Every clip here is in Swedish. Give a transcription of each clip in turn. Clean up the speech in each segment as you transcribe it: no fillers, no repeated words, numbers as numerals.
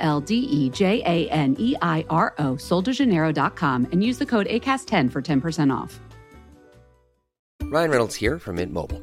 SOLDEJANEIRO, soldejaneiro.com, and use the code ACAST10 for 10% off. Ryan Reynolds here from Mint Mobile.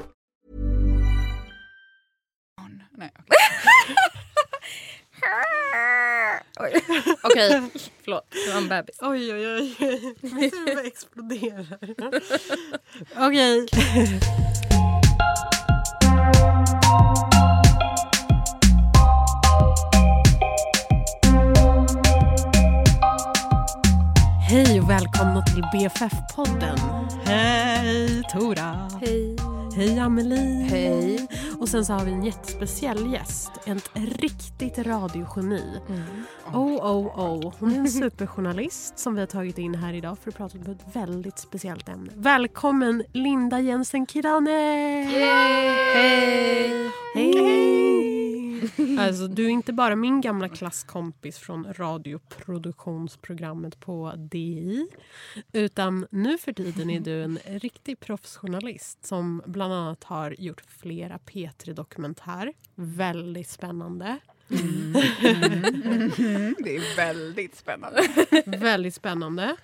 Nej, okej. Okej, förlåt. Det var en bebis. Oj, oj, oj. Det exploderar. Okej. Hej och välkomna till BFF-podden. Hej, Tora. Hej. Hej Amelie. Hej. Och sen så har vi en jättespeciell gäst. En riktigt radiogeni. Hon är en superjournalist som vi har tagit in här idag för att prata om ett väldigt speciellt ämne. Välkommen Linda Jensen Kidane. Hej. Hej. Alltså du är inte bara min gamla klasskompis från radioproduktionsprogrammet på DI, utan nu för tiden är du en riktig proffsjournalist som bland annat har gjort flera P3-dokumentär. Väldigt spännande. Det är väldigt spännande. Väldigt spännande.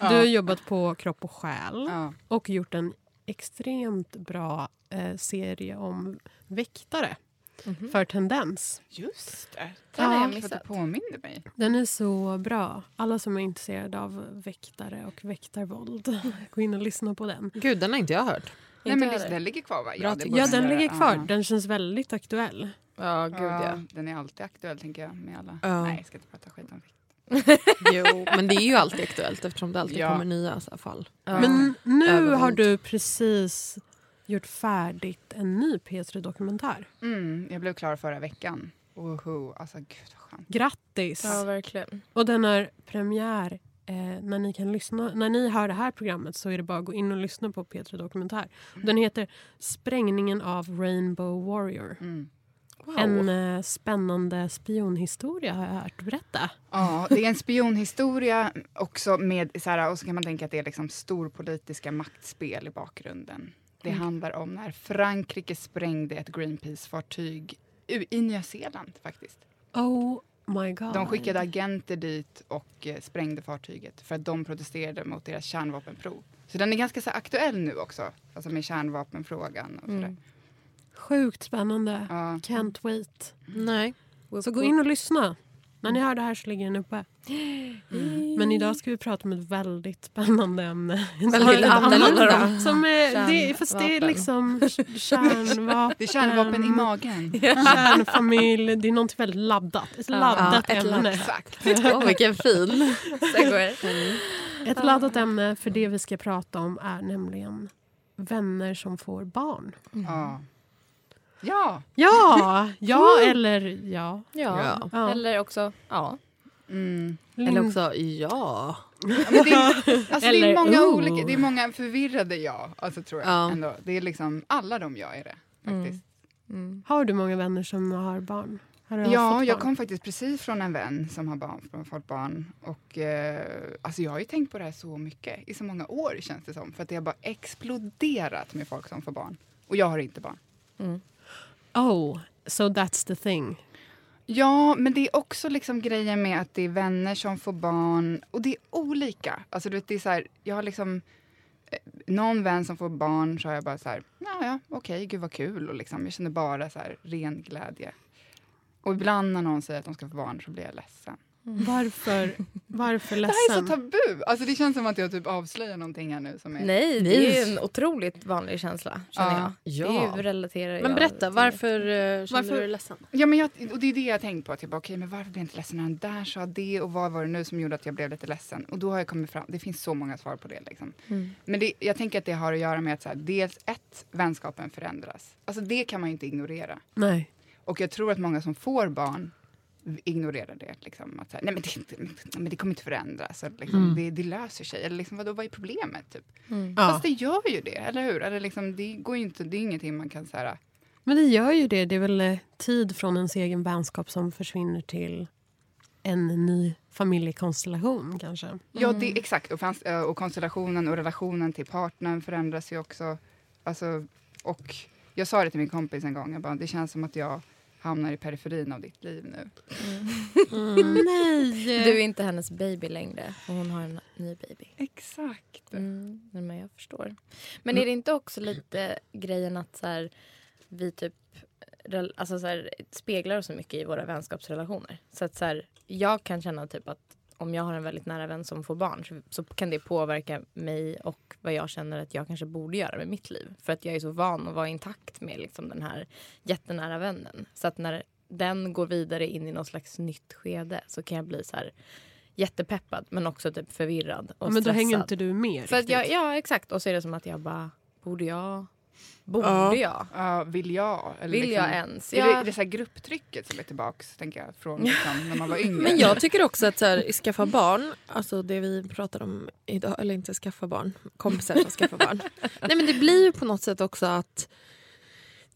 Du har jobbat på Kropp och själ och gjort en extremt bra serie om väktare för Tendens. Just det. Den har jag missat. För att du påminner mig. Den är så bra. Alla som är intresserade av väktare och väktarvåld, gå in och lyssna på den. Gud, den har inte jag hört. Nej, men den ligger kvar, va? Den ligger kvar. Den känns väldigt aktuell. Ja, gud ja. Den är alltid aktuell, tänker jag, med alla. Nej, jag ska inte prata skit om vikt. Jo, men det är ju alltid aktuellt eftersom det alltid kommer nya så här fall. Men nu har du precis gjort färdigt en ny P3-dokumentär. Mm, jag blev klar förra veckan. Alltså gud vad skönt. Grattis! Ja, verkligen. Och den är premiär. När ni kan lyssna, när ni hör det här programmet så är det bara att gå in och lyssna på P3 dokumentär. Den heter Sprängningen av Rainbow Warrior. Mm. Wow. En spännande spionhistoria har jag hört berätta. Ja, det är en spionhistoria också med så här, och så kan man tänka att det är liksom storpolitiska maktspel i bakgrunden. Det handlar om när Frankrike sprängde ett Greenpeace-fartyg i Nya Zeeland faktiskt. My God. De skickade agenter dit och sprängde fartyget för att de protesterade mot deras kärnvapenprov. Så den är ganska så aktuell nu också, alltså med kärnvapenfrågan och sådär. Sjukt spännande. Can't wait. Nej. Så gå in och lyssna. När ni hör det här så ligger den uppe. Men idag ska vi prata om ett väldigt spännande ämne. Väldigt annorlunda. Det är liksom kärnvapen. Det är kärnvapen i magen. Kärnfamilj. Det är något väldigt laddat. Ett laddat ämne. Exakt. Vilken fin. Ett laddat ämne, för det vi ska prata om är nämligen vänner som får barn. Eller också eller också men det är, alltså det är många olika, det är många förvirrade alltså tror jag ändå. Det är liksom alla de jag är det faktiskt. Har du många vänner som har barn? Jag kom faktiskt precis från en vän som har fått barn. Och alltså jag har ju tänkt på det här så mycket i så många år, känns det som, för att det har bara exploderat med folk som får barn och jag har inte barn. So that's the thing. Ja, men det är också liksom grejen med att det är vänner som får barn. Och det är olika. Alltså du vet, det är så här, jag har liksom någon vän som får barn så har jag bara så här, okej, gud vad kul. Och liksom, jag känner bara så här ren glädje. Och ibland när någon säger att de ska få barn så blir jag ledsen. Varför ledsen? Det här är så tabu. Alltså det känns som att jag typ avslöjar någonting här nu som är... Nej, det är ju en otroligt vanlig känsla, känner jag. Ja. Det relaterar. Men berätta, varför känner du dig ledsen? Ja, men och det är det jag tänkt på. Typ, okej, men varför blev jag inte ledsen när den där sa det? Och vad var det nu som gjorde att jag blev lite ledsen? Och då har jag kommit fram... Det finns så många svar på det liksom. Mm. Men det, jag tänker att det har att göra med att så här, dels vänskapen förändras. Alltså det kan man ju inte ignorera. Nej. Och jag tror att många som får barn ignorera det liksom, att så här, nej men det kommer inte förändras liksom, det löser sig eller liksom, vad är problemet typ. Fast det gör ju det, eller hur? Eller liksom, det går ju inte, det är ingenting man kan så här. Men det gör ju det, det är väl tid från ens egen vänskap som försvinner till en ny familjekonstellation kanske. Ja, det är exakt, och konstellationen och relationen till partnern förändras ju också, alltså, och jag sa det till min kompis en gång, jag bara, det känns som att jag hamnar i periferin av ditt liv nu. Nej. Du är inte hennes baby längre. Och hon har en ny baby. Exakt. Men jag förstår. Men är det inte också lite grejen att så här, vi typ alltså så här, speglar oss så mycket i våra vänskapsrelationer. Så att så här, jag kan känna typ att om jag har en väldigt nära vän som får barn så kan det påverka mig och vad jag känner att jag kanske borde göra med mitt liv. För att jag är så van att vara intakt med liksom, den här jättenära vännen. Så att när den går vidare in i något slags nytt skede så kan jag bli så här jättepeppad men också typ förvirrad och stressad. Men då hänger inte du med. För att jag, ja, exakt. Och så är det som att jag bara, borde jag? Ja, vill jag ens? Ja. Är det så här grupptrycket som är tillbaks, tänker jag, från liksom, när man var yngre. Men jag tycker också att så här, skaffa barn, alltså det vi pratar om idag, eller inte skaffa barn, kompisar som skaffa barn. Nej, men det blir ju på något sätt också att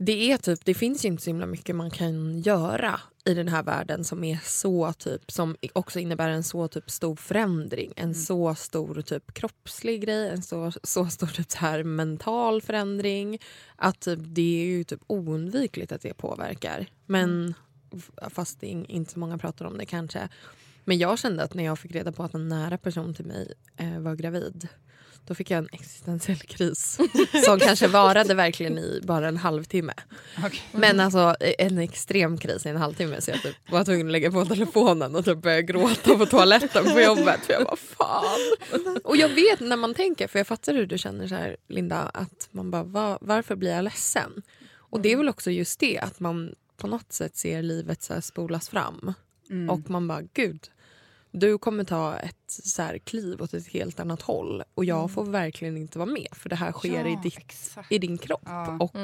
det är typ, det finns ju inte så himla mycket man kan göra i den här världen som är så typ, som också innebär en så typ stor förändring, en så stor typ kroppslig grej, en så stor typ så här mental förändring, att typ, det är ju typ oundvikligt att det påverkar. Men fast det är inte så många pratar om det kanske. Men jag kände att när jag fick reda på att en nära person till mig var gravid, då fick jag en existentiell kris som kanske varade verkligen i bara en halvtimme. Okay. Men alltså en extrem kris i en halvtimme, så jag typ var tvungen att lägga på telefonen och typ börja gråta på toaletten på jobbet, för jag var fan. Och jag vet när man tänker, för jag fattar hur du känner så här, Linda, att man bara, varför blir jag ledsen? Och det är väl också just det, att man på något sätt ser livet så här spolas fram. Och man bara, gud, du kommer ta ett så här kliv åt ett helt annat håll. Och jag får verkligen inte vara med. För det här sker i din kropp. Ja. Och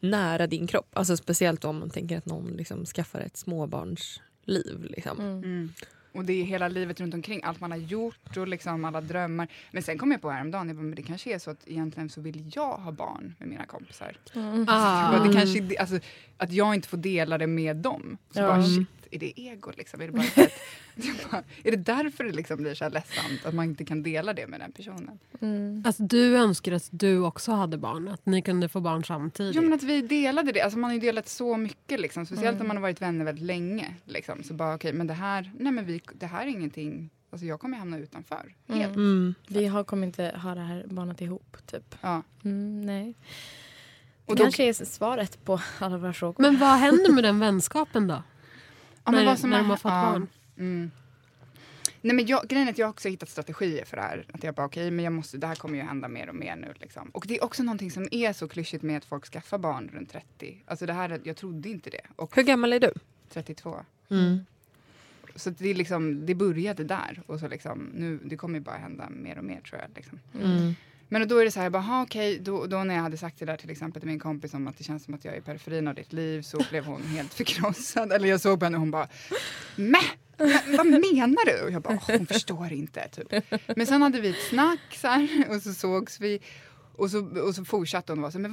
nära din kropp. Alltså speciellt om man tänker att någon liksom skaffar ett småbarnsliv. Liksom. Och det är hela livet runt omkring. Allt man har gjort och liksom alla drömmar. Men sen kom jag på häromdagen. Jag bara, men det kanske är så att egentligen så vill jag ha barn med mina kompisar. Alltså, det kanske, alltså, att jag inte får dela det med dem. Så bara shit. Är det ego liksom? Är det, bara är det därför det liksom blir så här ledsamt? Att man inte kan dela det med den personen? Alltså du önskar att du också hade barn. Att ni kunde få barn samtidigt. Ja, men att vi delade det. Alltså man har ju delat så mycket liksom. Speciellt om man har varit vänner väldigt länge. Liksom. Så bara okej, men det här är ingenting. Alltså jag kommer hamna utanför. Helt. Vi kommer inte ha det här barnet ihop typ. Ja. Nej. Och kanske är svaret på alla våra frågor. Men vad händer med den vänskapen då? Ja, men vad som när de har fått barn. Nej, men grejen är att jag också har hittat strategier för det här. Att jag bara, men det här kommer ju hända mer och mer nu. Liksom. Och det är också någonting som är så klyschigt med att folk skaffar barn runt 30. Alltså det här, jag trodde inte det. Och hur gammal är du? 32. Så det är liksom, det började där. Och så liksom, nu, det kommer ju bara hända mer och mer tror jag. Liksom. Men då är det så här, jag bara, då när jag hade sagt det där till exempel till min kompis om att det känns som att jag är i periferin av ditt liv, så blev hon helt förkrossad. Eller jag såg på henne och hon bara, vad menar du? Och jag bara, hon förstår inte. Typ. Men sen hade vi ett snack så här, och så sågs vi. Och så fortsatte hon vara så, men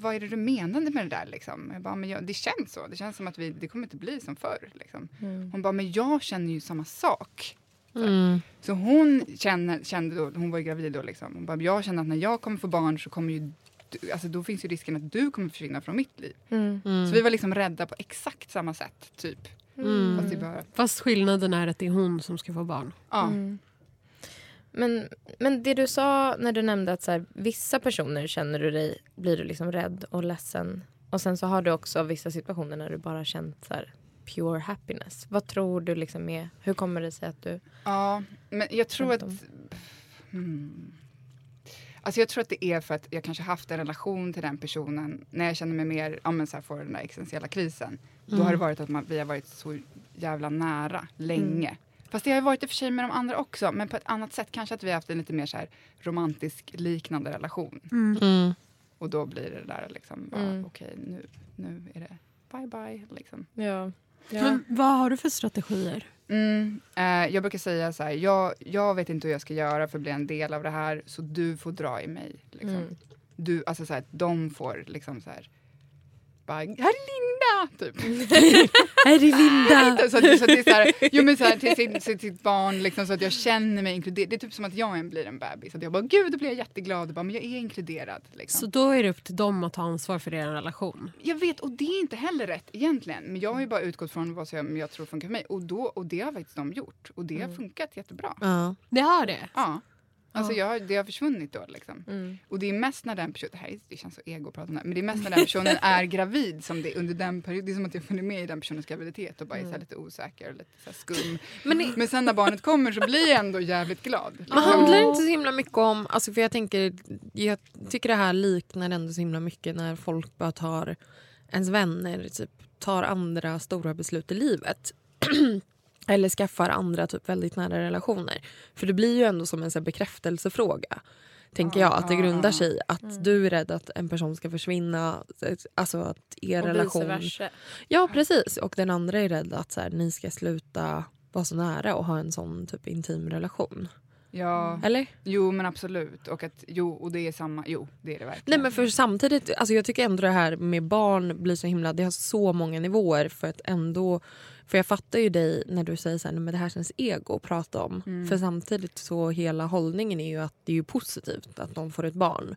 vad är det du menade med det där liksom? Jag bara, men det känns så. Det känns som att det kommer inte bli som förr. Liksom. Hon bara, men jag känner ju samma sak. Så hon kände då, hon var ju gravid då liksom. Hon bara, jag känner att när jag kommer få barn så kommer ju du, alltså då finns ju risken att du kommer försvinna från mitt liv. Så vi var liksom rädda på exakt samma sätt typ. Fast skillnaden är att det är hon som ska få barn. Men det du sa när du nämnde att så här, vissa personer känner du dig, blir du liksom rädd och ledsen, och sen så har du också vissa situationer när du bara känt så här pure happiness? Vad tror du liksom är, hur kommer det sig att du... Ja, men jag tror att... Alltså jag tror att det är för att jag kanske haft en relation till den personen. När jag känner mig mer, ja men så här får den där existentiella krisen. Mm. Då har det varit att vi har varit så jävla nära, länge. Mm. Fast det har ju varit i och för sig med de andra också. Men på ett annat sätt kanske att vi har haft en lite mer så här romantisk liknande relation. Mm. Mm. Och då blir det där liksom bara, okej, nu är det bye bye liksom. Ja. Ja. Men vad har du för strategier? Jag brukar säga så här, jag vet inte hur jag ska göra för att bli en del av det här, så du får dra i mig liksom. Du, alltså så här, de får liksom så här bara, här är Linda typ. Här är Linda. Så det är så här, jo men så här till barn liksom, så att jag känner mig inkluderad. Det är typ som att jag blir en bebis, så att jag bara gud, då blir jag jätteglad och bara, men jag är inkluderad liksom. Så då är det upp till dem att ta ansvar för er relation. Jag vet, och det är inte heller rätt egentligen, men jag har ju bara utgått från vad jag tror funkar för mig, och det har faktiskt de gjort, och det har funkat jättebra. Ja. Det har det. Ja. Alltså det har försvunnit då liksom. Och det är mest när den personen, det känns så egopratande, men det är mest när den personen är gravid som det under den perioden, det är som att jag följde med i den personens graviditet och bara är lite osäker och lite så här skum. Men sen när barnet kommer så blir jag ändå jävligt glad. Liksom. Man handlar inte så himla mycket om, alltså för jag tycker det här liknar ändå så himla mycket när folk bara tar ens vänner, typ tar andra stora beslut i livet. Eller skaffar andra typ väldigt nära relationer. För det blir ju ändå som en så här bekräftelsefråga. Tänker jag att det grundar sig i att du är rädd att en person ska försvinna. Alltså att er och relation... Och vice versa. Ja, precis. Och den andra är rädd att så här, ni ska sluta vara så nära och ha en sån typ intim relation. Ja. Eller? Jo, men absolut. Och att, och det är samma... Jo, det är det verkligen. Nej, men för samtidigt... Alltså jag tycker ändå det här med barn blir så himla... Det har så många nivåer för att ändå... För jag fattar ju dig när du säger så här, men det här känns ego att prata om. För samtidigt så hela hållningen är ju att det är ju positivt att de får ett barn.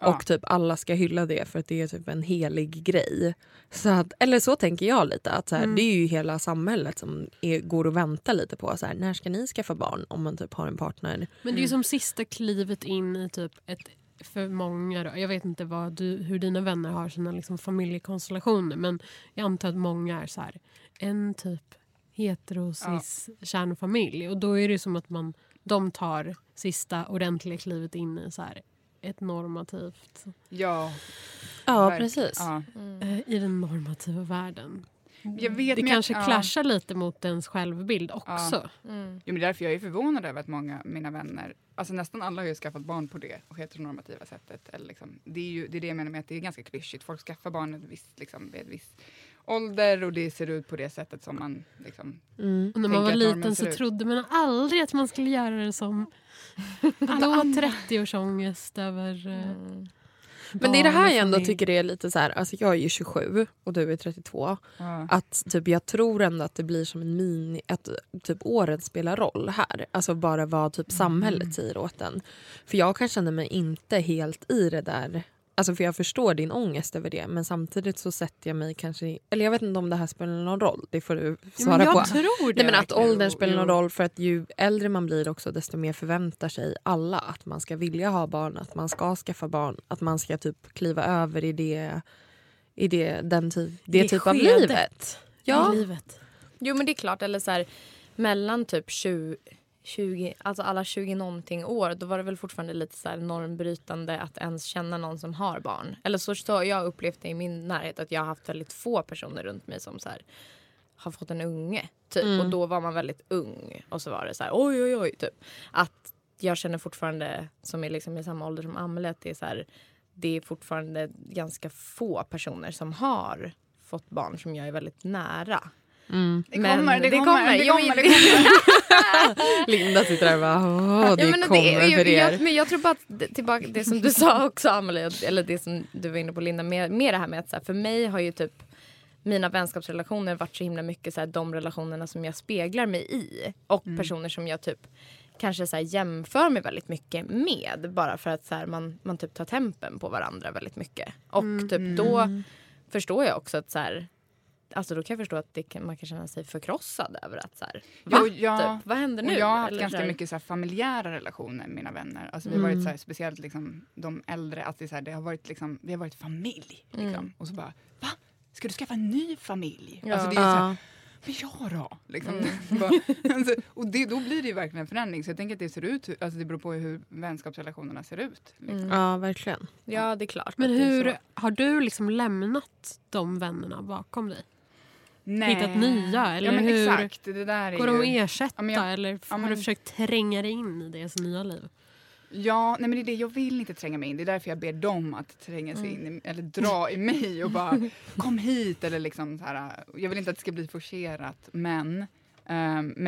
Ja. Och typ alla ska hylla det för att det är typ en helig grej. Så att, eller så tänker jag lite. Att så här, det är ju hela samhället som går och väntar lite på. Så här, när ska ni skaffa barn om man typ har en partner? Men det är ju som sista klivet in i typ ett... För många då. Jag vet inte hur dina vänner har sina liksom familjekonstellationer, men jag antar att många är så här, en typ heterosis kärnfamilj, och då är det som att de tar sista ordentliga klivet in i så här ett normativt. Ja. Ja, precis. Ja. I den normativa världen. Det kanske clashar lite mot ens självbild också. Ja. Jo, men därför jag är förvånad över att många mina vänner, alltså nästan alla har ju skaffat barn på det och heteronormativa sättet. Eller liksom, det är det jag menar med att det är ganska klyschigt. Folk skaffar barn vid en viss ålder och det ser ut på det sättet som man liksom... Och när man var liten så trodde man aldrig att man skulle göra det som... Då 30-årsångest över... Men det är det här jag ändå tycker är lite så här, alltså jag är ju 27 och du är 32. Att typ jag tror ändå att det blir som en mini, att typ året spelar roll här. Alltså bara vad typ samhället säger åt den. För jag kan känna mig inte helt i det där. Alltså för jag förstår din ångest över det, men samtidigt så sätter jag mig kanske, eller jag vet inte om det här spelar någon roll, det får du svara på. Tror det. Nej, men att åldern spelar någon roll, för att ju äldre man blir också, desto mer förväntar sig alla att man ska vilja ha barn, att man ska skaffa barn, att man ska typ kliva över i det typ av livet. Ja. I livet. Jo, men det är klart, eller så här, mellan typ 20, alltså alla 20 någonting år, då var det väl fortfarande lite så här normbrytande att ens känna någon som har barn. Eller så jag upplevt det i min närhet, att jag har haft väldigt få personer runt mig som så här har fått en unge typ, och då var man väldigt ung och så var det så här oj typ. Att jag känner fortfarande, som är liksom i samma ålder som Amelie, det är så här, det är fortfarande ganska få personer som har fått barn som jag är väldigt nära. Det kommer. Linda sitter där och bara, men jag tror bara att, tillbaka det som du sa också, Amelie, eller det som du var inne på, Linda, med det här med att så här, för mig har ju typ mina vänskapsrelationer varit så himla mycket så här, de relationerna som jag speglar mig i, och personer som jag typ kanske så här jämför mig väldigt mycket med, bara för att så här, man typ tar tempen på varandra väldigt mycket, och typ då förstår jag också att så här, alltså då kan jag förstå att man kan känna sig förkrossad över att så här, typ, vad händer nu? Jag har haft ganska mycket så här familjära relationer med mina vänner. Alltså vi har varit så här, speciellt liksom de äldre, att det så här, det har varit liksom, vi har varit familj liksom. Och så bara, va? Ska du skaffa en ny familj? Ja. Alltså det är så här, men jag då? Liksom. Alltså, och det, då blir det ju verkligen en förändring. Så jag tänker att det ser ut, alltså det beror på hur vänskapsrelationerna ser ut. Liksom. Mm. Ja, verkligen. Ja, det är klart. Men hur har du liksom lämnat de vännerna bakom dig? Nej. Hittat nya? Eller ja, men hur, exakt. Det där är går de att ersätta? Ja, men jag, eller ja, men, har du försökt tränga dig in i deras nya liv? Ja, nej men det är det, jag vill inte tränga mig in. Det är därför jag ber dem att tränga sig in eller dra i mig och bara kom hit eller liksom så här. Jag vill inte att det ska bli forcerat, men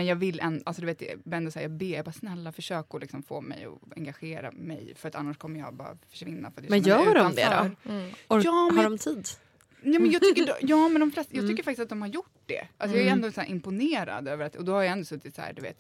jag vill alltså du vet, jag ber snälla försök och liksom få mig att engagera mig, för att annars kommer jag bara försvinna för det. Men gör de det då? Mm. Ja, men, har de tid? Ja, men jag tycker, de flesta, jag tycker faktiskt att de har gjort det. Alltså jag är ändå så här imponerad över att, och då har jag ändå suttit så här, du vet,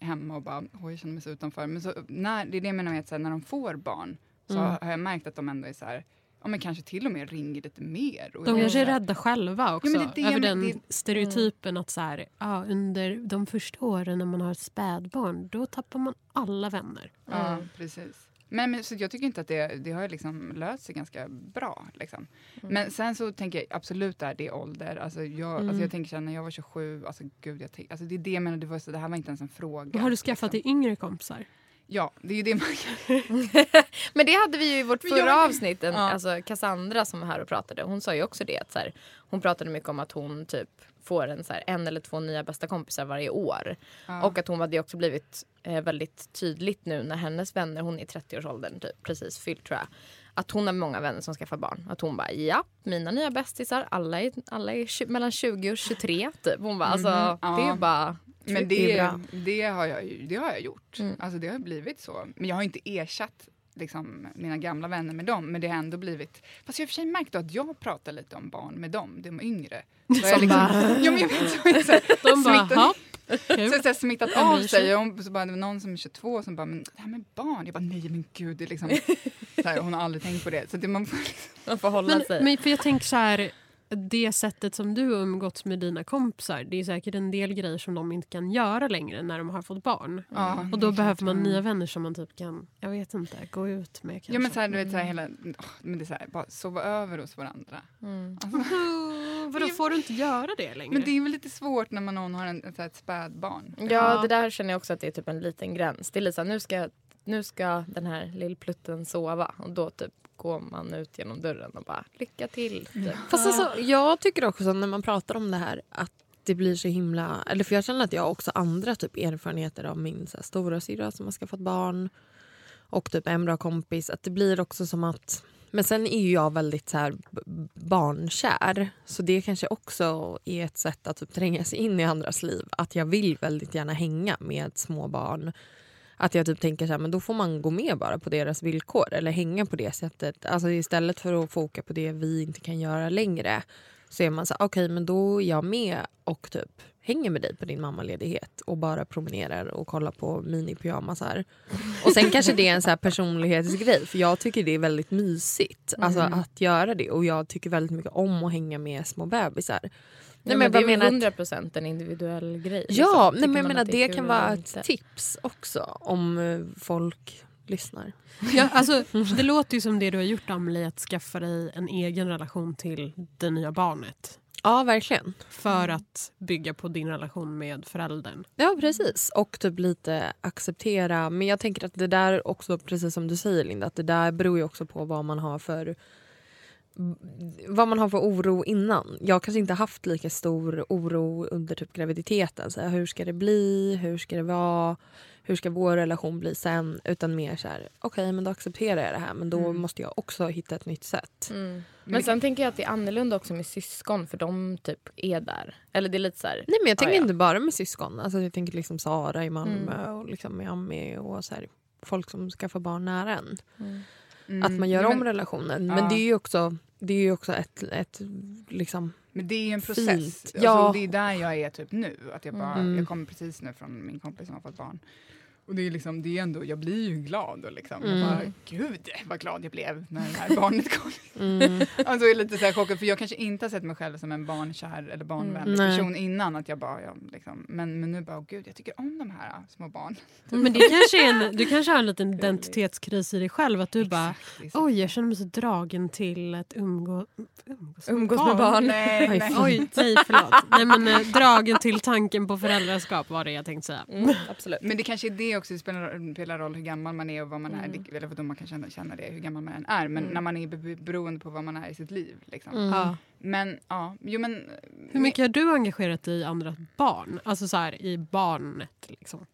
hemma och bara, jag känner mig så utanför. Men så, det är det jag menar med att så här, när de får barn så har jag märkt att de ändå är så här, ja men kanske till och med ringer lite mer. Och de kanske är rädda själva också. Ja, det, över den stereotypen att så här, ja, under de första åren när man har ett spädbarn, då tappar man alla vänner. Ja, precis. Men så jag tycker inte att det har liksom löst sig ganska bra. Liksom. Mm. Men sen så tänker jag absolut att det är ålder. Alltså jag tänker att när jag var 27, alltså gud, alltså det är det jag menar, det här var inte ens en fråga. Men har du skaffat dig yngre kompisar? Ja, det är ju det man Men det hade vi ju i vårt förra avsnitt. Alltså Cassandra som var här och pratade, hon sa ju också det. Att så här, hon pratade mycket om att hon typ får en, så här, en eller två nya bästa kompisar varje år. Ja. Och att hon hade också blivit väldigt tydligt nu när hennes vänner, hon är 30-årsåldern typ, precis fyllt tror jag. Att hon har många vänner som skaffar barn. Att hon bara, ja, mina nya bästisar, alla är mellan 20 och 23 typ. Hon bara, alltså det är bara... Men det har jag gjort. Mm. Alltså det har blivit så. Men jag har inte ersatt liksom, mina gamla vänner med dem. Men det har ändå blivit... Fast jag har för sig märkt att jag pratar lite om barn med dem. De är yngre. Som jag liksom, bara... Ja, men jag vet så inte. De bara, så smittat av sig. Och så bara, det var någon som är 22 som bara, men det här med barn. Jag bara, nej men gud. Det är liksom, så här, hon har aldrig tänkt på det. Så det, man får hålla sig. Men för jag tänker så här... Det sättet som du umgåtts med dina kompisar, det är säkert en del grejer som de inte kan göra längre när de har fått barn. Mm. Och då behöver man nya vänner som man typ kan, jag vet inte, gå ut med kanske. Ja men så här, du vet så här hela, men det är så här, bara sova över hos varandra. Mm. Alltså, för då får du inte göra det längre. Men det är väl lite svårt när man har ett spädbarn. Ja, det där känner jag också att det är typ en liten gräns. Det är lite så här, nu ska den här lillplutten sova och då typ går man ut genom dörren och bara lycka till. Ja. Fast alltså, jag tycker också när man pratar om det här att det blir så himla, eller för jag känner att jag har också andra typ erfarenheter av min så här, stora syrra som har skaffat barn och typ en bra kompis, att det blir också som att, men sen är ju jag väldigt så här barnkär, så det kanske också är ett sätt att typ tränga sig in i andras liv, att jag vill väldigt gärna hänga med små barn. Att jag typ tänker så här, men då får man gå med bara på deras villkor. Eller hänga på det sättet. Alltså istället för att foka på det vi inte kan göra längre. Så är man så här, okej, men då är jag med och typ hänger med dig på din mammaledighet. Och bara promenerar och kollar på minipyjamas här. Och sen kanske det är en så här personlighetsgrej. För jag tycker det är väldigt mysigt. Alltså att göra det. Och jag tycker väldigt mycket om att hänga med små bebisar. Nej, men det är 100% en individuell grej. Ja, nej, men jag menar det kan vara ett tips också om folk lyssnar. Ja, alltså, det låter ju som det du har gjort, Amelie, att skaffa dig en egen relation till det nya barnet. Ja, verkligen. För att bygga på din relation med föräldern. Ja, precis. Och typ lite acceptera. Men jag tänker att det där också, precis som du säger Linda, att det där beror ju också på vad man har för oro innan. Jag kanske inte haft lika stor oro under typ graviditeten. Så här, hur ska det bli? Hur ska det vara? Hur ska vår relation bli sen? Utan mer så här, okej, men då accepterar jag det här. Men då måste jag också hitta ett nytt sätt. Mm. Men sen tänker jag att det är annorlunda också med syskon. För de typ är där. Eller det är lite så här... Nej, men jag tänker inte bara med syskon. Alltså jag tänker liksom Sara i Malmö och liksom med Ami och så här, folk som skaffar barn nära en. Mm. Att man gör om relationen. Men det är ju också... Det är ju också ett liksom... Men det är ju en process. Alltså, det är där jag är typ nu. Att jag kommer precis nu från min kompis som har fått barn. Och det är liksom, det är ändå, jag blir ju glad och liksom. Mm. Jag bara, gud vad glad jag blev när det här barnet kom. Mm. Alltså jag är lite så här chockad, för jag kanske inte har sett mig själv som en barnkär eller barnvänlig person innan, att jag bara, liksom, men nu bara, gud jag tycker om de här små barn. Men det kanske är du kanske har en liten identitetskris i dig själv, att du bara, oj jag känner mig så dragen till att umgås med barn. Nej, men dragen till tanken på föräldraskap var det jag tänkte säga. Mm, absolut. Men det kanske är det också, det spelar roll hur gammal man är och vad man är, eller vad man kan känna det, hur gammal man än är, men när man är beroende på vad man är i sitt liv liksom. Mm. Ja. Men ja, jo men hur mycket har du engagerat dig i andra barn? Alltså så här i barnet liksom.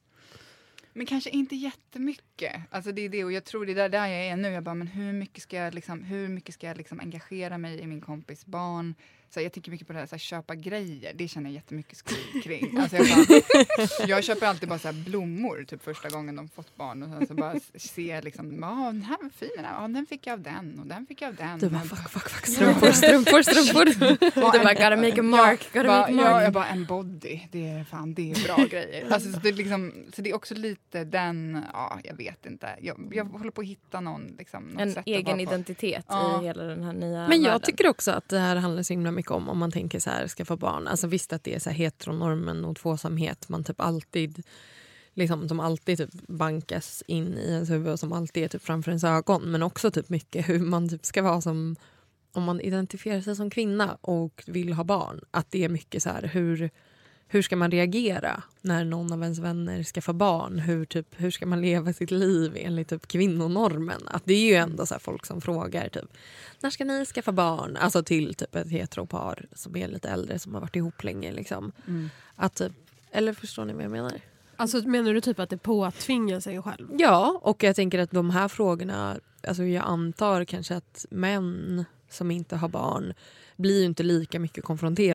Men kanske inte jättemycket. Alltså det är det, och jag tror det är där jag är nu. Jag bara, men hur mycket ska jag liksom engagera mig i min kompis barn? Så jag tänker mycket på det här, så här, köpa grejer. Det känner jag jättemycket skuld kring. Alltså jag köper alltid bara så här blommor typ första gången de fått barn, och sen så bara ser liksom, ja den här var fin, den fick jag av den och den fick jag av den. Du bara fuck strumpor. Du bara gotta make a mark. Jag bara en body, det är bra grejer. Alltså så det är liksom, så det är också lite den, ja jag vet inte. Jag håller på att hitta någon liksom, något en egen identitet i hela den här nya. Men jag tycker också att det här handlar så himla mycket om man tänker så här, ska få barn. Alltså visst att det är så här heteronormen och tvåsamhet man typ alltid liksom, som alltid typ bankas in i ens huvud och som alltid är typ framför ens ögon, men också typ mycket hur man typ ska vara som, om man identifierar sig som kvinna och vill ha barn, att det är mycket så här, hur ska man reagera när någon av ens vänner ska få barn, hur ska man leva sitt liv enligt typ kvinnonormen, att det är ju ändå så här folk som frågar typ, när ska ni skaffa barn, alltså till typ ett heteropar som är lite äldre som har varit ihop länge liksom. Att typ, eller förstår ni vad jag menar? Alltså menar du typ att det påtvingar sig själv? Ja, och jag tänker att de här frågorna, alltså jag antar kanske att män som inte har barn blir ju inte lika mycket konfronterade.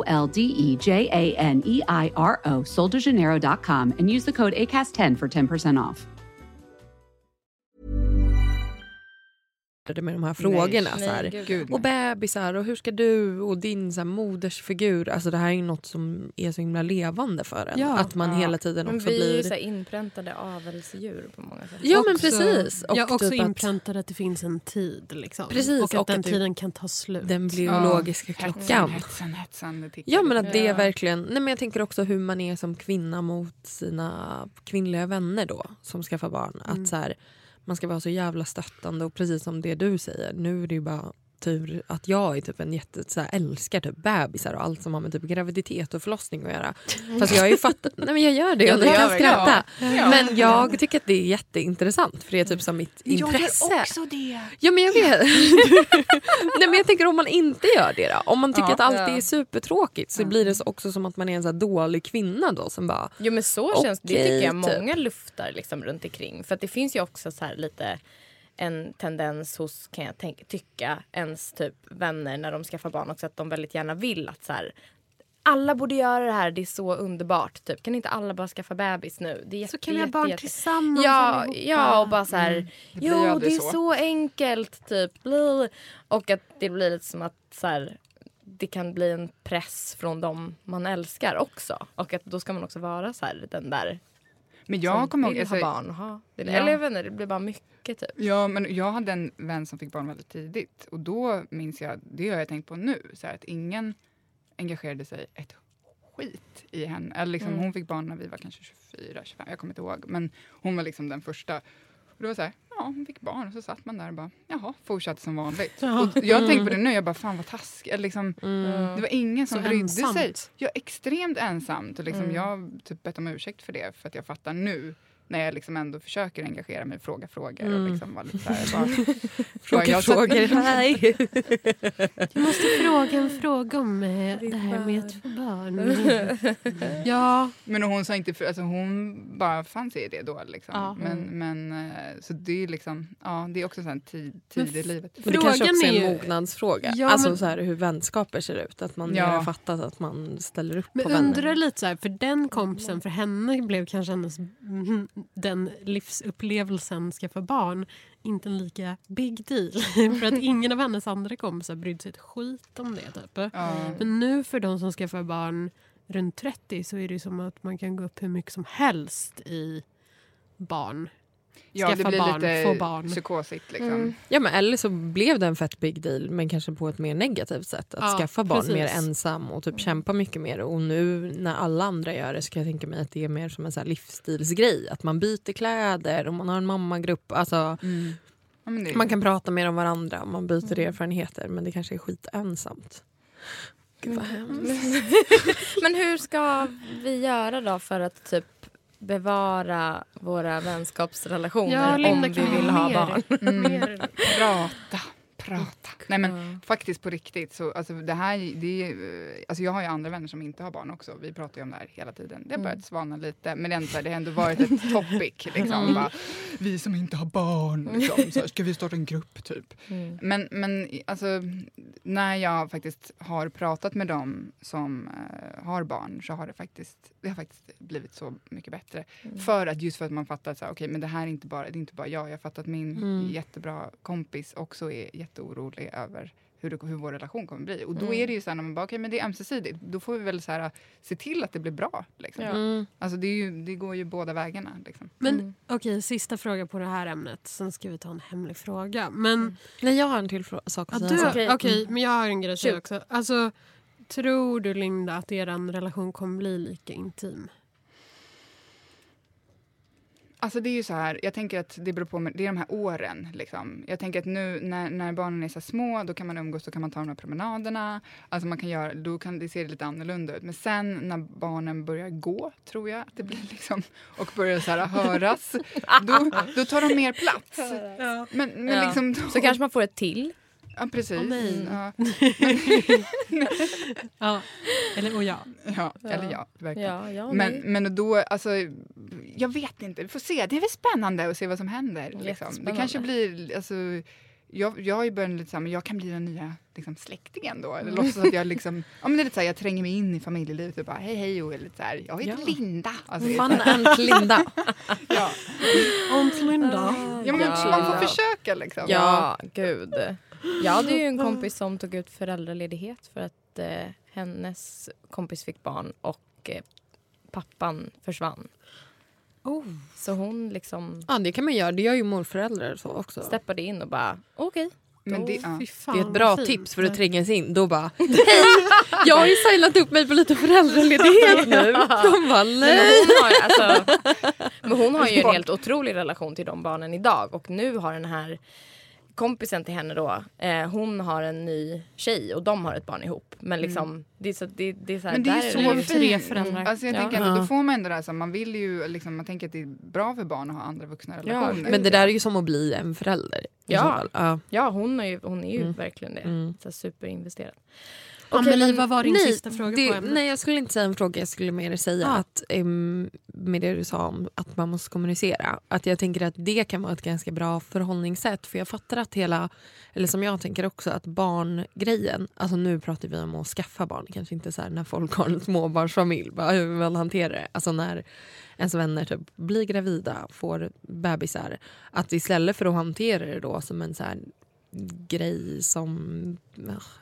SOLDEJANEIRO, soldejaneiro.com, and use the code ACAST10 for 10% off. Med de här frågorna så här. Gud, och bebisar och hur ska du och din så här, modersfigur, alltså det här är ju något som är så himla levande för en, att man hela tiden också blir, vi är ju så här inpräntade avelsdjur på många sätt. Ja men precis, och jag också typ inpräntade att det finns en tid liksom. Precis, och att den tiden kan ta slut, den biologiska klockan. Hetsan, ja men att det är verkligen, nej men jag tänker också hur man är som kvinna mot sina kvinnliga vänner då som skaffar barn, att så här, man ska vara så jävla stöttande, och precis som det du säger, nu är det ju bara tur att jag är typ en så här, älskar typ bebisar och allt som har med typ graviditet och förlossning att göra. Fast jag är ju fattat, nej men jag gör det, och jag kan skratta. Ja. Men jag tycker att det är jätteintressant, för det är typ som mitt intresse. Jag gör också det. Ja men jag vet. Nej men jag tänker om man inte gör det då, om man tycker att allt är supertråkigt, så blir det också som att man är en så här dålig kvinna då som bara. Jo men så känns det, tycker jag många luftar liksom runt omkring, för att det finns ju också så här lite en tendens hos, kan jag tycka, ens typ vänner när de skaffar barn också, att de väldigt gärna vill att så här, alla borde göra det här, det är så underbart typ, kan inte alla bara skaffa bebis nu, det är så kan vi ha barn tillsammans, ja och bara så här, jo det är så enkelt typ, och att det blir lite som att så här, det kan bli en press från dem man älskar också, och att då ska man också vara så här den där. Men jag kommer ihåg, alltså, barn och ha. Eller vänner, det blir bara mycket typ. Ja, men jag hade en vän som fick barn väldigt tidigt. Och då minns jag, det har jag tänkt på nu. Så här, att ingen engagerade sig ett skit i henne. Eller liksom, hon fick barn när vi var kanske 24, 25, jag kommer inte ihåg. Men hon var liksom den första. Och det var så här, ja hon fick barn. Och så satt man där och bara, jaha, fortsatte som vanligt. Och jag tänkte på det nu, jag bara, fan vad taskigt. Liksom, det var ingen som brydde sig. Jag är extremt ensamt. Och liksom, jag typ bett om ursäkt för det. För att jag fattar nu. när jag liksom ändå försöker engagera mig och fråga frågor och liksom vara lite så här, bara, frågor. Nej. Du måste fråga en fråga om det här med ett barn. Mm. Ja. Men hon sa inte, alltså hon bara fanns i det då liksom. Ja. Men så det är liksom, ja, det är också en tid i livet. Det kanske också är en mognadsfråga. Ja, alltså så här hur vänskaper ser ut, att man har fattat att man ställer upp men på vänner. Men undrar lite så här, för den kompisen, för henne blev kanske hennes, den livsupplevelsen skaffa barn inte en lika big deal. För att ingen av hennes andra kompisar brydde sig ett skit om det typ. Mm. Men nu för de som skaffar barn runt 30 så är det som att man kan gå upp hur mycket som helst i barn. Ja, skaffa det blir barn, lite få barn. Psykosigt liksom. Mm. Ja, men eller så blev det en fett big deal men kanske på ett mer negativt sätt. Att skaffa barn mer ensam och typ kämpa mycket mer. Och nu när alla andra gör det så kan jag tänka mig att det är mer som en så här livsstilsgrej. Att man byter kläder och man har en mammagrupp. Alltså, ja, men det är... Man kan prata mer om varandra, man byter erfarenheter. Men det kanske är skitensamt. Gud vad hemskt. Men hur ska vi göra då för att typ bevara våra vänskapsrelationer om vi vill ha barn? Prata. Nej men faktiskt på riktigt så, alltså det här, alltså jag har ju andra vänner som inte har barn också. Vi pratar ju om det här hela tiden. Det har börjat svana lite, men det har ändå varit ett topic liksom. Bara, vi som inte har barn liksom, så här, ska vi starta en grupp typ. Men alltså när jag faktiskt har pratat med dem som har barn så har det har faktiskt blivit så mycket bättre. För att man fattar så här, okej, men det är inte bara jag fattar att min jättebra kompis också är jätteorolig över hur vår relation kommer bli. Och då är det ju så här när man bara, okej, men det är ömsesidigt. Då får vi väl så här, se till att det blir bra. Liksom. Mm. Alltså det går ju båda vägarna. Liksom. Men okej, sista fråga på det här ämnet. Sen ska vi ta en hemlig fråga. Men, nej, jag har en till sak. Ja, okej, men jag har en grej också. Alltså, tror du, Linda, att er relation kommer bli lika intim? Alltså det är ju så här, jag tänker att det beror på, det är de här åren liksom. Jag tänker att nu när barnen är så små, då kan man umgås, då kan man ta de här promenaderna. Alltså man kan göra, då kan det se lite annorlunda ut. Men sen när barnen börjar gå, tror jag att det blir liksom, och börjar så här höras, då tar de mer plats. Ja. Men liksom då... Så kanske man får ett till. Ja, precis. Eller ja, verkligen. Men då, alltså, jag vet inte, vi får se. Det är väl spännande att se vad som händer. Liksom. Det kanske blir, alltså, jag har ju börjat lite så här, men jag kan bli den nya liksom, släktingen då. Eller låtsas att jag liksom, ja men det är lite så här, jag tränger mig in i familjelivet och bara, hej, och lite så här, jag heter Linda. Alltså, Aunt Linda. Ja. Aunt Linda. Ja, men man får försöka liksom. Ja, gud. Jag hade ju en kompis som tog ut föräldraledighet för att hennes kompis fick barn och pappan försvann. Oh. Så hon liksom... Ja, det kan man göra. Det gör ju morföräldrar så också. Steppade in och bara, okej. Men det är ett bra tips för att trängas in. Då bara, hej, jag har ju sajlat upp mig på lite föräldraledighet nu. De bara, men hon har ju en helt otrolig relation till de barnen idag. Och nu har den här... kompisen till henne då, hon har en ny tjej och de har ett barn ihop. Men liksom, det är så här, men det är ju så tre föräldrar. Alltså jag tänker att då får man ändå det här, så man vill ju liksom, man tänker att det är bra för barn att ha andra vuxna relationer. Ja, men det där är ju som att bli en förälder. Ja, hon är ju verkligen det. Så här superinvesterad. Okej, Amelie, vad var din sista fråga på ämnet? Nej, jag skulle inte säga en fråga. Jag skulle mer säga att med det du sa om att man måste kommunicera. Att jag tänker att det kan vara ett ganska bra förhållningssätt. För jag fattar att hela, eller som jag tänker också, att barngrejen. Alltså nu pratar vi om att skaffa barn. Kanske inte så här när folk har en småbarnsfamilj. Bara hur man hanterar det. Alltså när ens vänner typ blir gravida, får bebisar. Att istället för att hantera det då som en så här... grej som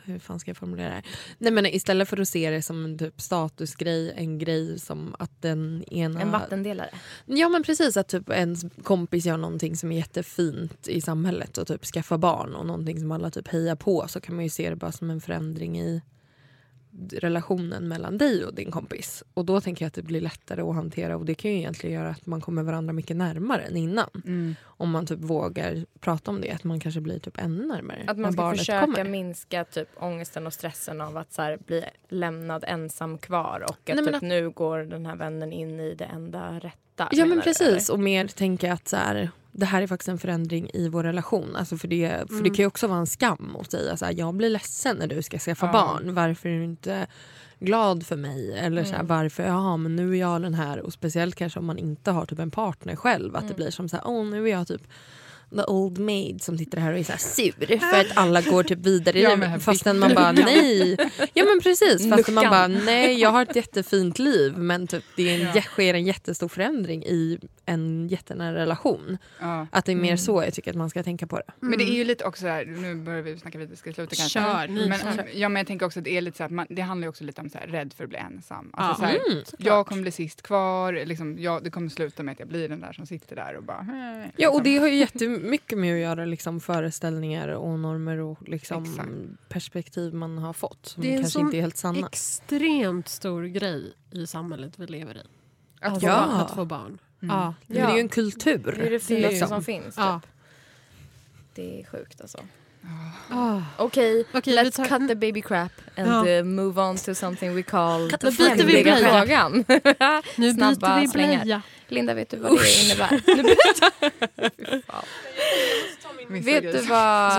hur fan ska jag formulera det här? Nej, men istället för att se det som en typ statusgrej, en grej som att den ena... En vattendelare. Ja, men precis, att typ en kompis gör någonting som är jättefint i samhället och typ skaffa barn och någonting som alla typ hejar på, så kan man ju se det bara som en förändring i relationen mellan dig och din kompis. Och då tänker jag att det blir lättare att hantera, och det kan ju egentligen göra att man kommer varandra mycket närmare än innan. Mm. Om man typ vågar prata om det, att man kanske blir typ ännu närmare. Att man ska försöka minska typ ångesten och stressen av att så här bli lämnad ensam kvar, och att nu går den här vännen in i det enda rätta. Ja men precis, och mer tänka att så här, det här är faktiskt en förändring i vår relation. Alltså för det kan ju också vara en skam att säga så här, jag blir ledsen när du ska skaffa barn. Varför är du inte glad för mig? Eller så här, varför, jaha, men nu är jag den här. Och speciellt kanske om man inte har typ en partner själv. Att det blir som så här, nu är jag typ the old maid som sitter här och är så här sur för att alla går typ vidare fastän man bara nej. Ja men precis, fastän man bara nej, jag har ett jättefint liv, men typ det är sker en jättestor förändring i en jättenära relation. Ja. Att det är mer så jag tycker att man ska tänka på det. Mm. Men det är ju lite också så här, nu börjar vi snacka vidare, ska sluta kanske. Men jag tänker också att det är lite så här, det handlar ju också lite om så här, rädd för att bli ensam. Alltså, så här, jag kommer bli sist kvar, liksom, det kommer sluta med att jag blir den där som sitter där och bara liksom. Ja, och det har ju mycket med att göra liksom föreställningar och normer och liksom perspektiv man har fått som det kanske inte är helt sanna. Det är en extremt stor grej i samhället vi lever i. Att få barn. Mm. Ja. Men det är ju en kultur. Det är det fulaste som finns. Ja. Typ. Det är sjukt alltså. Okej, let's cut the baby crap and move on to something we call the femliga frågan. Nu byter vi blöja. Linda, vet du vad det innebär? Vet du vad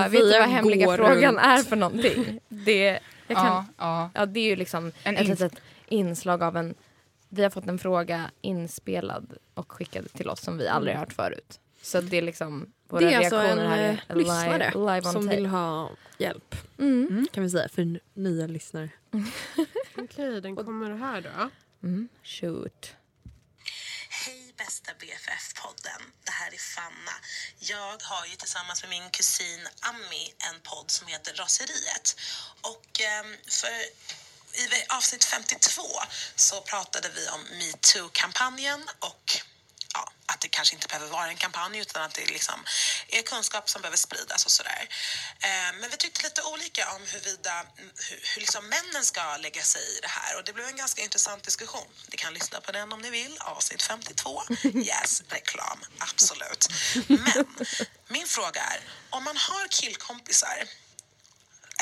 hemliga frågan är för någonting? Det är ju liksom ett inslag av en... Vi har fått en fråga inspelad och skickad till oss som vi aldrig hört förut. Så det är liksom... Det är alltså en lyssnare som vill ha hjälp, kan vi säga, för nya lyssnare. Okej, den kommer här då. Shoot. Hej bästa BFF-podden, det här är Fanna. Jag har ju tillsammans med min kusin Ami en podd som heter Raseriet. Och i avsnitt 52 så pratade vi om MeToo-kampanjen och... att det kanske inte behöver vara en kampanj utan att det liksom är kunskap som behöver spridas och sådär. Men vi tyckte lite olika om hur liksom männen ska lägga sig i det här. Och det blev en ganska intressant diskussion. Ni kan lyssna på den om ni vill. Avsnitt 52. Yes, reklam. Absolut. Men min fråga är, om man har killkompisar...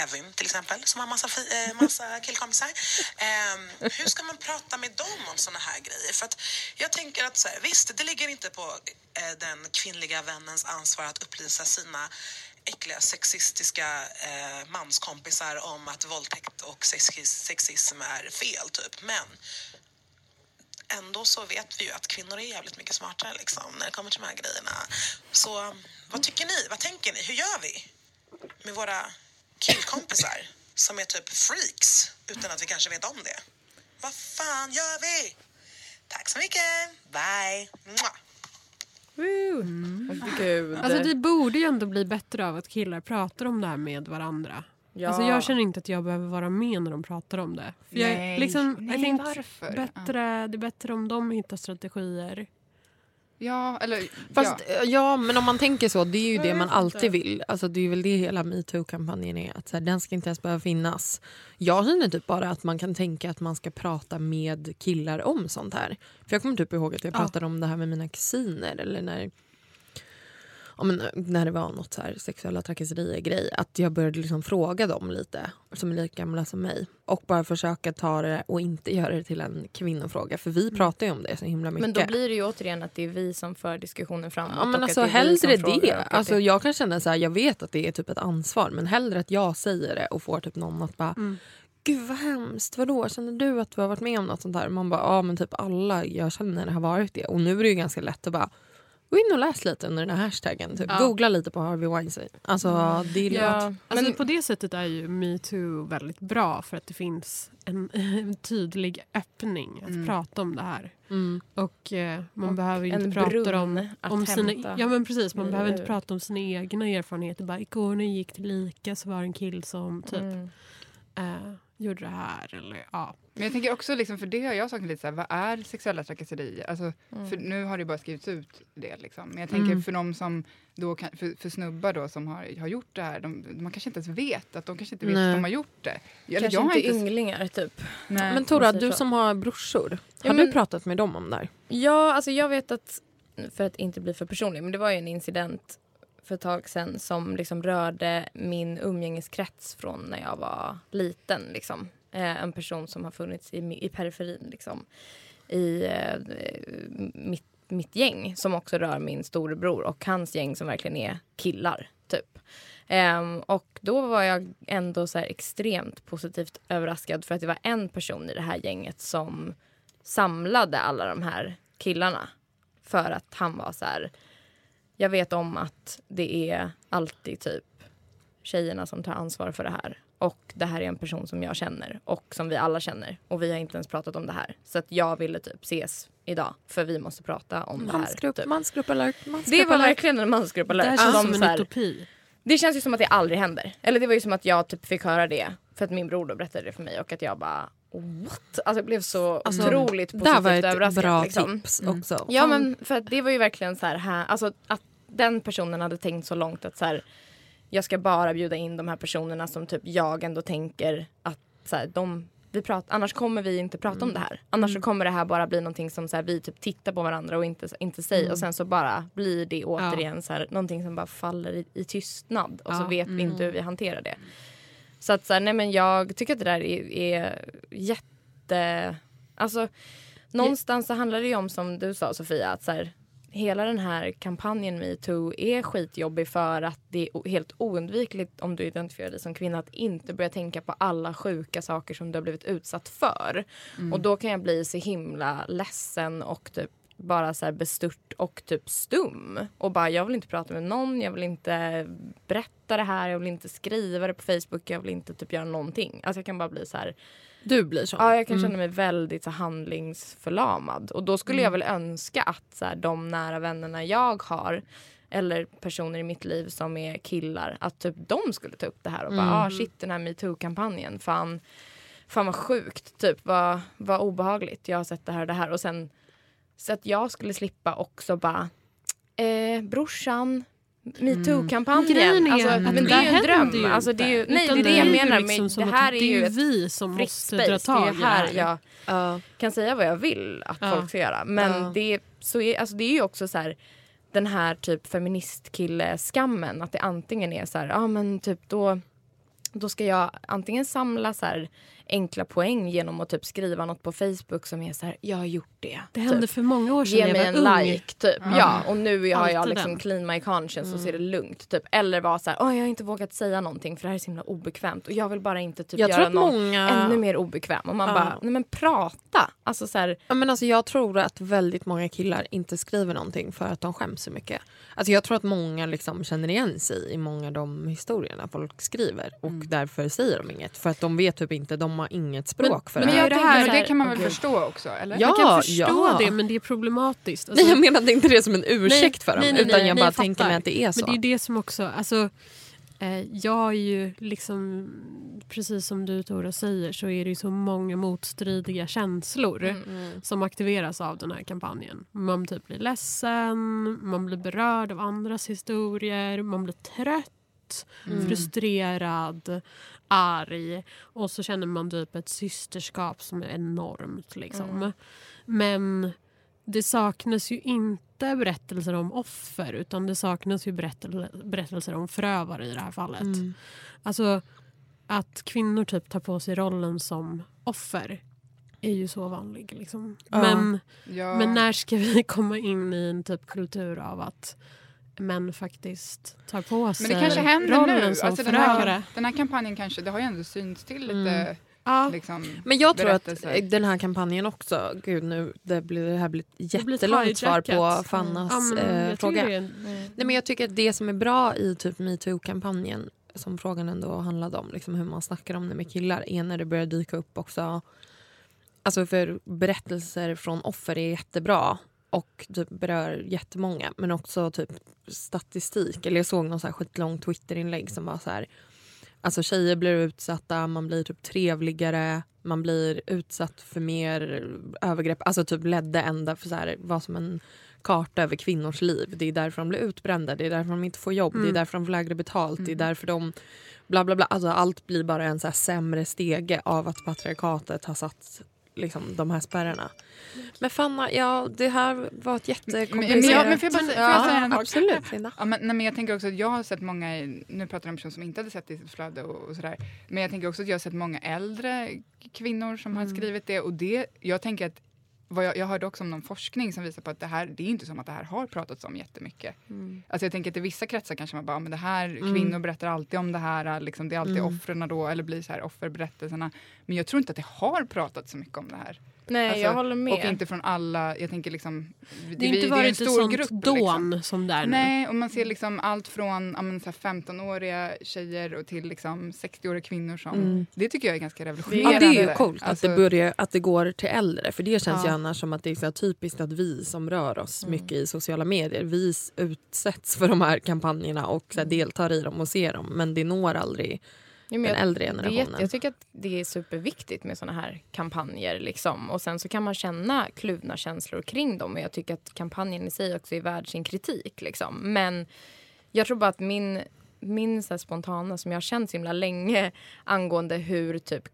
Evin till exempel, som har massa killkompisar. Hur ska man prata med dem om såna här grejer? För att jag tänker att så här, visst, det ligger inte på den kvinnliga vännens ansvar att upplysa sina äckliga sexistiska manskompisar om att våldtäkt och sexism är fel typ. Men ändå så vet vi ju att kvinnor är jävligt mycket smartare liksom, när det kommer till de här grejerna. Så vad tycker ni? Vad tänker ni? Hur gör vi med våra killkompisar som är typ freaks utan att vi kanske vet om det? Vad fan gör vi? Tack så mycket. Bye. Gud. Alltså det borde ju ändå bli bättre av att killar pratar om det här med varandra. Ja. Alltså jag känner inte att jag behöver vara med när de pratar om det. För jag liksom varför? Det är bättre om de hittar strategier. Ja, eller... Fast, ja, men om man tänker så, det är ju det man alltid vill. Alltså det är väl det hela MeToo-kampanjen är. Att så här, den ska inte ens behöva finnas. Jag känner typ bara att man kan tänka att man ska prata med killar om sånt här. För jag kommer typ ihåg att jag pratade om det här med mina kusiner. Eller när det var något så här sexuella trakasserier-grej. Att jag började liksom fråga dem lite, som är lika gamla som mig. Och bara försöka ta det och inte göra det till en kvinnofråga. För vi pratar ju om det så himla mycket. Men då blir det ju återigen att det är vi som för diskussionen framåt. Ja, men alltså hellre det. Alltså jag kan känna så här, jag vet att det är typ ett ansvar. Men hellre att jag säger det och får typ någon att bara... Gud vad hemskt, vadå? Känner du att du har varit med om något sånt här? Man bara, men typ alla jag känner har varit det. Och nu är det ju ganska lätt att bara... Gå in och läs lite under den här hashtaggen. Typ. Ja. Googla lite på Harvey Weinstein. Alltså, det är alltså, på det sättet är ju MeToo väldigt bra. För att det finns en tydlig öppning att prata om det här. Mm. Och man behöver inte prata om sina... Ja, men precis. Man behöver inte prata om sina egna erfarenheter. Bara, igår när jag gick till Ica så var en kill som typ... gjorde det här eller ja. Men jag tänker också liksom, för det har jag sagt lite så här, vad är sexuella trakasserier? Alltså, för nu har det bara skrivits ut det liksom. Men jag tänker för de som då kan, för snubbar då som har gjort det här, man kanske inte ens vet att de kanske inte vet att de har gjort det. Eller kanske jag inte ynglingar typ. Nej. Men Tora, du som har brorsor, har du pratat med dem om det här? Ja, alltså jag vet att, för att inte bli för personlig, men det var ju en incident för ett tag sedan som liksom rörde min umgängeskrets från när jag var liten. Liksom. En person som har funnits i periferin liksom, i mitt gäng, som också rör min storebror och hans gäng som verkligen är killar typ. Och då var jag ändå så här extremt positivt överraskad för att det var en person i det här gänget som samlade alla de här killarna för att han var så här. Jag vet om att det är alltid typ tjejerna som tar ansvar för det här. Och det här är en person som jag känner. Och som vi alla känner. Och vi har inte ens pratat om det här. Så att jag ville typ ses idag. För vi måste prata om mansgrupp, det här. Typ. Mansgrupp alert. Det var verkligen en mansgrupp alert. Det känns som en utopi. Det känns ju som att det aldrig händer. Eller det var ju som att jag typ fick höra det. För att min bror då berättade det för mig. Och att jag bara... What? Alltså jag blev så otroligt positivt överraskad. Det var ett bra liksom. Tips också. Ja, men för att det var ju verkligen så här... Alltså att den personen hade tänkt så långt att så här... Jag ska bara bjuda in de här personerna som typ jag ändå tänker att så här, annars kommer vi inte prata om det här. Annars så kommer det här bara bli någonting som så här, vi typ tittar på varandra och inte säger. Och sen så bara blir det återigen så här, någonting som bara faller i tystnad. Och så vet vi inte hur vi hanterar det. Så att så här, nej men jag tycker att det där är jätte... Alltså någonstans så handlar det ju om, som du sa Sofia, att så här... Hela den här kampanjen MeToo är skitjobbig för att det är helt oundvikligt om du identifierar dig som kvinna att inte börja tänka på alla sjuka saker som du har blivit utsatt för. Och då kan jag bli så himla ledsen och typ bara så här bestört och typ stum. Och bara, jag vill inte prata med någon, jag vill inte berätta det här, jag vill inte skriva det på Facebook, jag vill inte typ göra någonting. Alltså jag kan bara bli så här... Du blir så. Ja, jag kan känna mig väldigt så handlingsförlamad. Och då skulle jag väl önska att så här, de nära vännerna jag har eller personer i mitt liv som är killar, att typ de skulle ta upp det här och bara, shit, den här MeToo-kampanjen, fan vad sjukt, typ vad obehagligt, jag har sett det här och det här. Och sen så att jag skulle slippa också bara brorsan MeToo-kampanjen. Alltså, men det är ju en dröm. Alltså, det är ju, nej, det är det jag menar. Liksom men det här är ju vi som måste dra tag i det här. Jag kan säga vad jag vill att folk ska göra. Men det är ju också så här, den här typ feministkilleskammen. Att det antingen är så här, men typ då ska jag antingen samla så här enkla poäng genom att typ skriva något på Facebook som är så här, jag har gjort det. Det hände typ för många år sedan. Ge mig en like typ. Ja, och nu har jag liksom clean my conscience och ser det lugnt typ. Eller vara så här, jag har inte vågat säga någonting för det här är så himla obekvämt och jag vill bara inte typ jag göra något ännu mer obekväm. Och man bara, nej men prata. Alltså så här... Ja, men alltså jag tror att väldigt många killar inte skriver någonting för att de skäms så mycket. Alltså jag tror att många liksom känner igen sig i många av de historierna folk skriver och därför säger de inget. För att de vet typ inte, de har inget språk för det. Men det kan man väl förstå också, eller? Ja, jag kan förstå det, men det är problematiskt. Alltså, nej, jag menar inte det som en ursäkt för dem, utan jag bara tänker mig att det är så. Men det är det som också, alltså, jag är ju liksom, precis som du Tora säger, så är det ju så många motstridiga känslor som aktiveras av den här kampanjen. Man typ blir ledsen, man blir berörd av andras historier, man blir trött. Frustrerad, arg, och så känner man typ ett systerskap som är enormt liksom. Men det saknas ju inte berättelser om offer, utan det saknas ju berättelser om förövare i det här fallet. Alltså att kvinnor typ tar på sig rollen som offer är ju så vanlig liksom. Men när ska vi komma in i en typ kultur av att men faktiskt tar på sig. Men det kanske händer nu. Alltså den här kampanjen kanske, det har ju ändå synts till lite liksom. Men jag tror att den här kampanjen också, gud nu, det här blir ett jättelångt svar på Fannas fråga. Nej, men jag tycker att det som är bra i typ MeToo-kampanjen, som frågan ändå handlade om, liksom hur man snackar om det med killar, är när det börjar dyka upp också, alltså för berättelser från offer är jättebra och typ berör jättemånga, men också typ statistik. Eller jag såg någon så här skitlång Twitterinlägg som var så här, Alltså tjejer blir utsatta, man blir typ trevligare, man blir utsatt för mer övergrepp. Alltså typ ledde ända för så här, vad som en karta över kvinnors liv. Det är därför de blir utbrända, det är därför de inte får jobb, det är därför de får lägre betalt, det är därför de bla bla bla. Alltså allt blir bara en så här sämre stege av att patriarkatet har satt liksom de här spärrarna. Men Fanna, ja, det här var ett jättekomplicerat... Men får jag bara säga en sak? Absolut, Linda. Ja, men jag tänker också att jag har sett många... Nu pratar jag om personer som inte hade sett det i sitt flöde och sådär. Men jag tänker också att jag har sett många äldre kvinnor som har skrivit det. Och det, jag tänker att... Jag hörde också om någon forskning som visar på att det här... Det är inte som att det här har pratats om jättemycket. Mm. Alltså jag tänker att i vissa kretsar kanske man bara... Men det här, kvinnor berättar alltid om det här. Liksom, det är alltid offren då. Eller blir så här offerberättelserna. Men jag tror inte att det har pratat så mycket om det här. Nej, alltså, jag håller med. Och inte från alla... Jag tänker liksom... Det har inte varit en stor grupp, dån liksom. Som där nu. Nej, och man ser liksom allt från så här 15-åriga tjejer och till liksom 60-åriga kvinnor som... Mm. Det tycker jag är ganska revolutionerande. Ja, det är ju coolt alltså, att det går till äldre. För det känns ju annars som att det är så typiskt att vi som rör oss mycket i sociala medier, vi utsätts för de här kampanjerna och så här deltar i dem och ser dem. Men det når aldrig... den äldre generationen. Jag tycker att det är superviktigt med såna här kampanjer liksom. Och sen så kan man känna kluvna känslor kring dem. Och jag tycker att kampanjen i sig också är värd sin kritik liksom. Men jag tror bara att min så här spontana som jag har känt så himla länge angående hur typ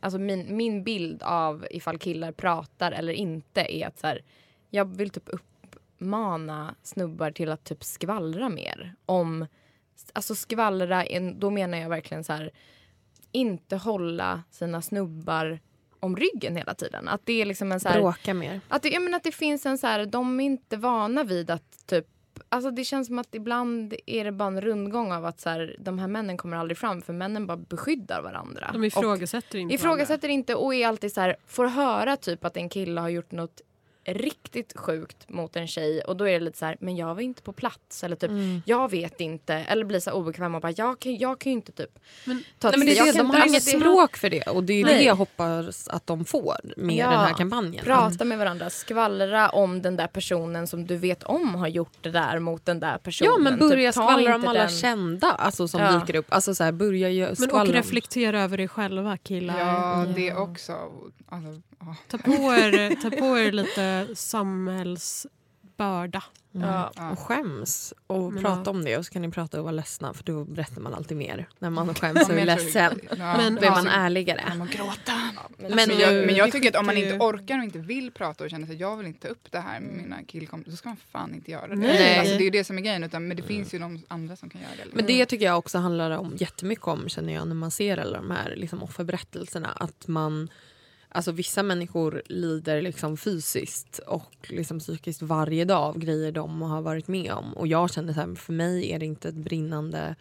alltså min bild av ifall killar pratar eller inte är att så här, jag vill typ uppmana snubbar till att typ skvallra mer om... Alltså skvallra, då menar jag verkligen så här, inte hålla sina snubbar om ryggen hela tiden. Att det är liksom en så här... Bråka mer. Att det, jag menar att det finns en så här, de är inte vana vid att typ... Alltså det känns som att ibland är det bara en rundgång av att så här, de här männen kommer aldrig fram. För männen bara beskyddar varandra. De ifrågasätter inte och är alltid så här, får höra typ att en kille har gjort något riktigt sjukt mot en tjej och då är det lite så här, men jag var inte på plats eller typ, jag vet inte, eller blir så obekväm och bara, jag kan ju inte typ de har inget språk för det och det är det jag hoppas att de får med den här kampanjen. Prata med varandra, skvallra om den där personen som du vet om har gjort det där mot den där personen. Ja, men börja typ, skvallra om alla kända alltså, som dyker upp, alltså så här, men och reflektera över dig själva killar. Det också alltså, ta på er lite samhällsbörda. Och skäms och prata om det, och så kan ni prata och vara ledsna, för då berättar man alltid mer när man skäms och är ledsen. Men då är man ärligare. Man gråta. Men jag tycker att om man inte orkar och inte vill prata och känner sig jag vill inte ta upp det här med mina killkompisar, så ska man fan inte göra det. Nej. Alltså, det är ju det som är grejen, utan men det finns ju de andra som kan göra det. Men det tycker jag också handlar om jättemycket om, känner jag, när man ser alla de här liksom offerberättelserna, att man... Alltså vissa människor lider liksom fysiskt och liksom psykiskt varje dag av grejer de har varit med om. Och jag känner så här, för mig är det inte ett brinnande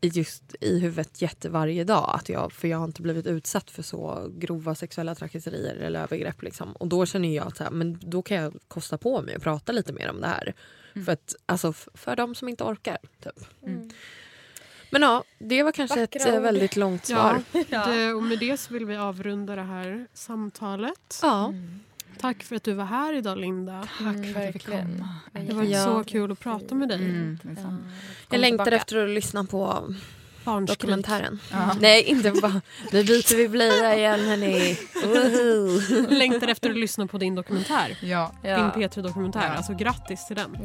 just i huvudet varje dag. För jag har inte blivit utsatt för så grova sexuella trakasserier eller övergrepp liksom. Och då känner jag att så här, men då kan jag kosta på mig och prata lite mer om det här. För att, alltså för de som inte orkar typ. Mm. Men ja, det var kanske ett väldigt långt svar. Ja, och med det så vill vi avrunda det här samtalet. Ja. Tack för att du var här idag, Linda. Tack för att du fick komma. Det var så kul att prata med dig. Jag längtar efter att lyssna på dokumentären. Nej, inte bara. Nu byter vi blöja igen, hörni. Längtar efter att lyssna på din dokumentär. Din P3-dokumentär. Alltså grattis till den.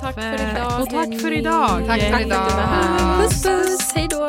Tack för idag. Och tack för idag. Tack för idag. Puss, puss. Hej då.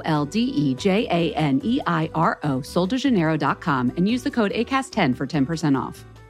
SOLDEJANEIRO, soldejaneiro.com, and use the code ACAST10 for 10% off.